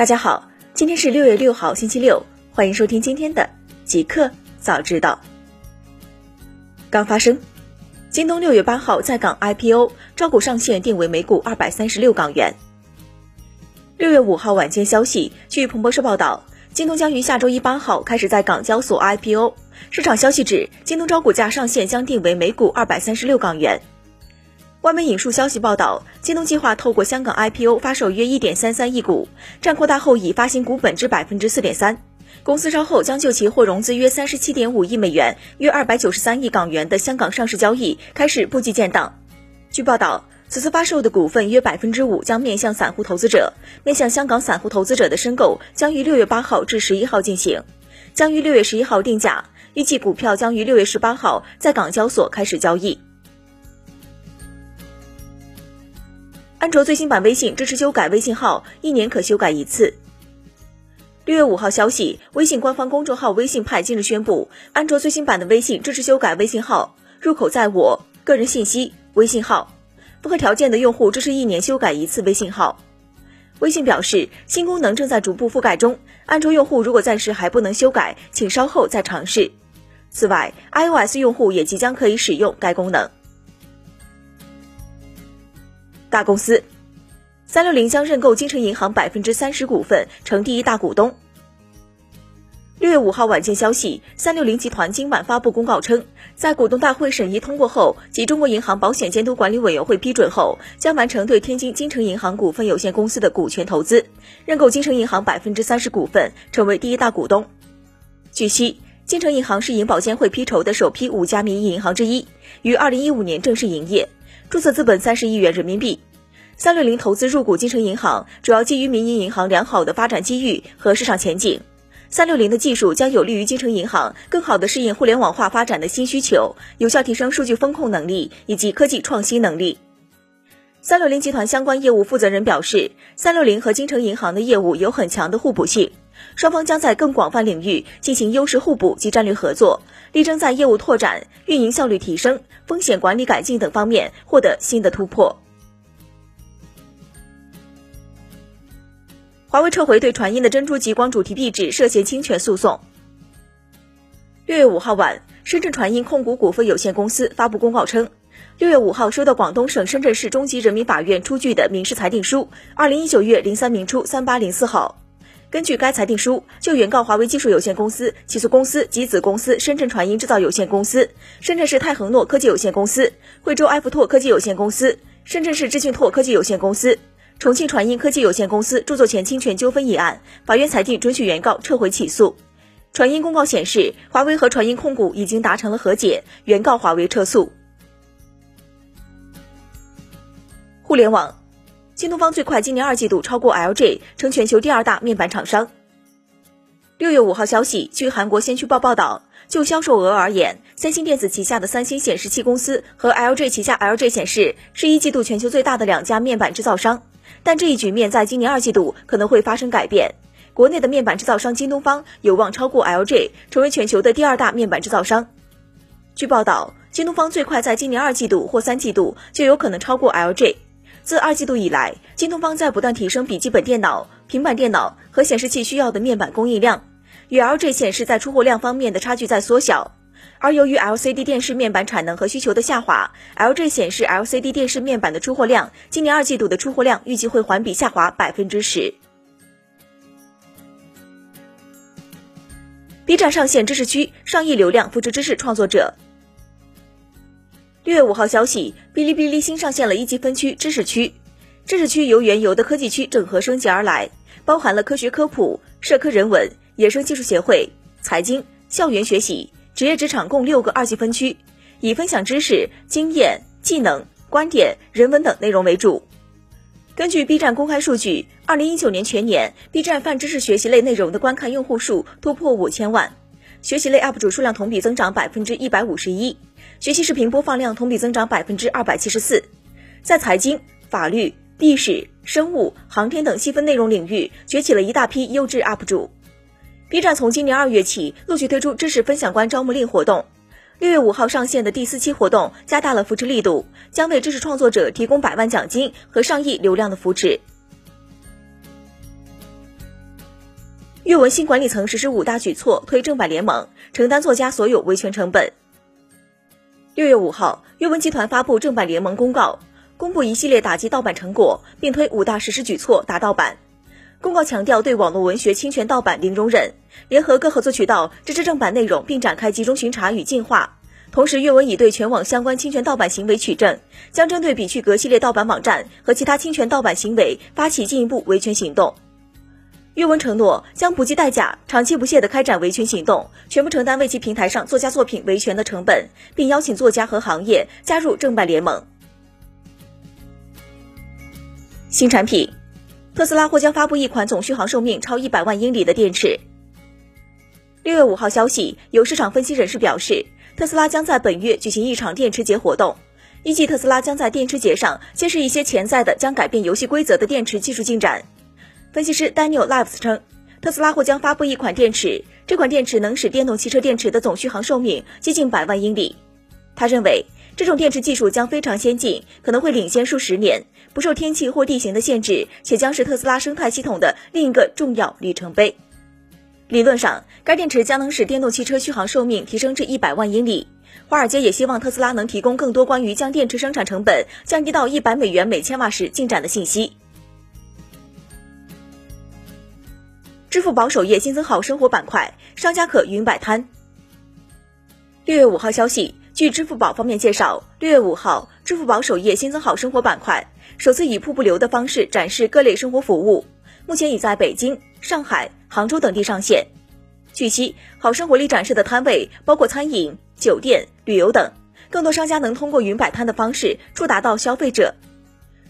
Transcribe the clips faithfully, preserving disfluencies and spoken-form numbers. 大家好，今天是六月六号星期六，欢迎收听今天的极客早知道。刚发生，京东六月八号在港 I P O， 招股上限定为每股二百三十六港元。六月五号晚间消息，据彭博社报道，京东将于下周一八号开始在港交所 I P O。 市场消息指，京东招股价上限将定为每股二百三十六港元。外媒引述消息报道，京东计划透过香港 I P O 发售约 一点三三亿股，占扩大后已发行股本之 百分之四点三。 公司稍后将就其或融资约 三十七点五亿美元，约二百九十三亿港元的香港上市交易开始簿记建档。据报道，此次发售的股份约 百分之五 将面向散户投资者，面向香港散户投资者的申购将于六月八号至十一号进行，将于六月十一号定价，预计股票将于六月十八号在港交所开始交易。安卓最新版微信支持修改微信号，一年可修改一次。六月五号消息，微信官方公众号微信派近日宣布，安卓最新版的微信支持修改微信号，入口在我，个人信息，微信号。符合条件的用户支持一年修改一次微信号。微信表示，新功能正在逐步覆盖中，安卓用户如果暂时还不能修改，请稍后再尝试。此外， iOS 用户也即将可以使用该功能。大公司，三六零将认购金城银行 百分之三十 股份，成第一大股东。六月五号晚间消息，三六零集团今晚发布公告称，在股东大会审议通过后及中国银行保险监督管理委员会批准后，将完成对天津金城银行股份有限公司的股权投资，认购金城银行 百分之三十 股份，成为第一大股东。据悉，金城银行是银保监会批筹的首批五家民营银行之一，于二零一五年正式营业，注册资本三十亿元人民币。三六零投资入股金城银行，主要基于民营银行良好的发展机遇和市场前景。三六零的技术将有利于金城银行更好地适应互联网化发展的新需求，有效提升数据风控能力以及科技创新能力。三六零集团相关业务负责人表示，三六零和金城银行的业务有很强的互补性，双方将在更广泛领域进行优势互补及战略合作，力争在业务拓展、运营效率提升、风险管理改进等方面获得新的突破。华为撤回对传音的珍珠极光主题壁纸涉嫌侵权诉讼。六月五号晚，深圳传音控股股份有限公司发布公告称，六月五号收到广东省深圳市中级人民法院出具的民事裁定书二零一九月零三名出三八零四号。根据该裁定书，就原告华为技术有限公司、起诉公司及子公司深圳传音制造有限公司、深圳市泰恒诺科技有限公司、惠州埃弗拓科技有限公司、深圳市智讯拓科技有限公司、重庆传音科技有限公司著作权侵权纠纷一案，法院裁定准许原告撤回起诉。传音公告显示，华为和传音控股已经达成了和解，原告华为撤诉。互联网，新东方最快今年二季度超过 L G， 成全球第二大面板厂商。六月五号消息，据韩国先驱报报道，就销售额而言，三星电子旗下的三星显示器公司和 L G 旗下 L G 显示是一季度全球最大的两家面板制造商。但这一局面在今年二季度可能会发生改变，国内的面板制造商京东方有望超过 L G， 成为全球的第二大面板制造商。据报道，京东方最快在今年二季度或三季度就有可能超过 L G。 自二季度以来，京东方在不断提升笔记本电脑、平板电脑和显示器需要的面板供应量，与 L G 显示在出货量方面的差距在缩小。而由于 L C D 电视面板产能和需求的下滑， L G 显示 L C D 电视面板的出货量，今年二季度的出货量预计会环比下滑 百分之十。 B 站上线知识区，上亿流量扶持知识创作者。六月五号消息，哔哩哔哩新上线了一级分区知识区。知识区由原有的科技区整合升级而来，包含了科学科普、社科人文、野生技术协会、财经、校园学习、职业职场共六个二级分区，以分享知识、经验、技能、观点、人文等内容为主。根据 B 站公开数据，二零一九年全年 B 站泛知识学习类内容的观看用户数突破五千万，学习类 U P 主数量同比增长 百分之一百五十一， 学习视频播放量同比增长 百分之二百七十四。 在财经、法律、历史、生物、航天等细分内容领域崛起了一大批优质 U P 主。B 站从今年二月起陆续推出知识分享官招募令活动。六月五号上线的第四期活动加大了扶持力度，将为知识创作者提供百万奖金和上亿流量的扶持。岳文新管理层实施五大举措推正版联盟，承担作家所有维权成本。六月五号，岳文集团发布正版联盟公告，公布一系列打击盗版成果，并推五大实施举措打盗版。公告强调对网络文学侵权盗版零容忍，联合各合作渠道支持正版内容，并展开集中巡查与净化。同时，岳文已对全网相关侵权盗版行为取证，将针对比趣格系列盗版网站和其他侵权盗版行为发起进一步维权行动。岳文承诺将不计代价、长期不懈地开展维权行动，全部承担为其平台上作家作品维权的成本，并邀请作家和行业加入正版联盟。新产品，特斯拉或将发布一款总续航寿命超一百万英里的电池。六月五号消息，有市场分析人士表示，特斯拉将在本月举行一场电池节活动。预计特斯拉将在电池节上揭示一些潜在的将改变游戏规则的电池技术进展。分析师 Daniel Lives 称，特斯拉或将发布一款电池，这款电池能使电动汽车电池的总续航寿命接近百万英里。他认为，这种电池技术将非常先进，可能会领先数十年，不受天气或地形的限制，且将是特斯拉生态系统的另一个重要里程碑。理论上，该电池将能使电动汽车续航寿命提升至一百万英里。华尔街也希望特斯拉能提供更多关于将电池生产成本降低到一百美元每千瓦时进展的信息。支付宝首页新增好生活板块，商家可云摆摊。六月五号消息，据支付宝方面介绍，六月五号，支付宝首页新增好生活板块，首次以瀑布流的方式展示各类生活服务，目前已在北京、上海、杭州等地上线。据悉，好生活里展示的摊位包括餐饮、酒店、旅游等，更多商家能通过云摆摊的方式触达到消费者。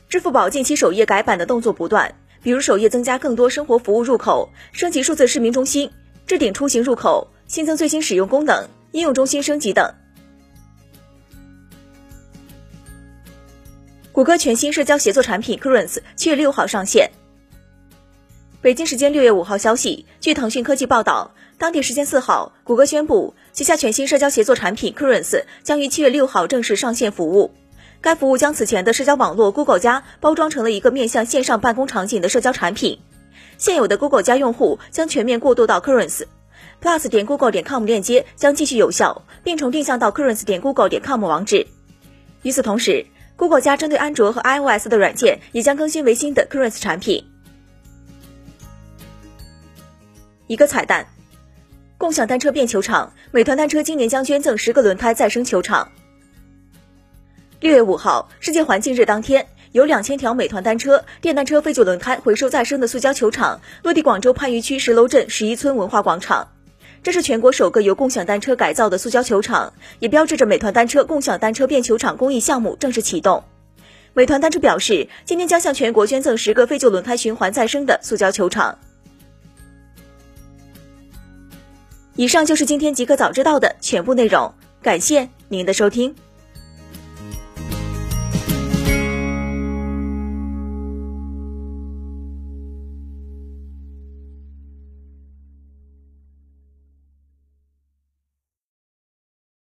支付宝近期首页改版的动作不断，比如首页增加更多生活服务入口，升级数字市民中心、置顶出行入口，新增最新使用功能、应用中心升级等。谷歌全新社交协作产品 Currents 七月六号上线。北京时间六月五号消息，据腾讯科技报道，当地时间四号，谷歌宣布旗下全新社交协作产品 Currents 将于七月六号正式上线服务。该服务将此前的社交网络 Google 家包装成了一个面向线上办公场景的社交产品。现有的 Google 家用户将全面过渡到 Currents。plus 点 google 点 com 链接将继续有效，并重定向到 currents 点 google 点 com 网址。与此同时， Google 家针对安卓和 iOS 的软件也将更新为新的 Currents 产品。一个彩蛋，共享单车变球场，美团单车今年将捐赠十个轮胎再生球场。六月五号，世界环境日当天，有两千条美团单车、电单车废旧轮胎回收再生的塑胶球场落地广州番禺区石楼镇十一村文化广场。这是全国首个由共享单车改造的塑胶球场，也标志着美团单车共享单车变球场公益项目正式启动。美团单车表示，今天将向全国捐赠十个废旧轮胎循环再生的塑胶球场。以上就是今天极客早知道的全部内容，感谢您的收听。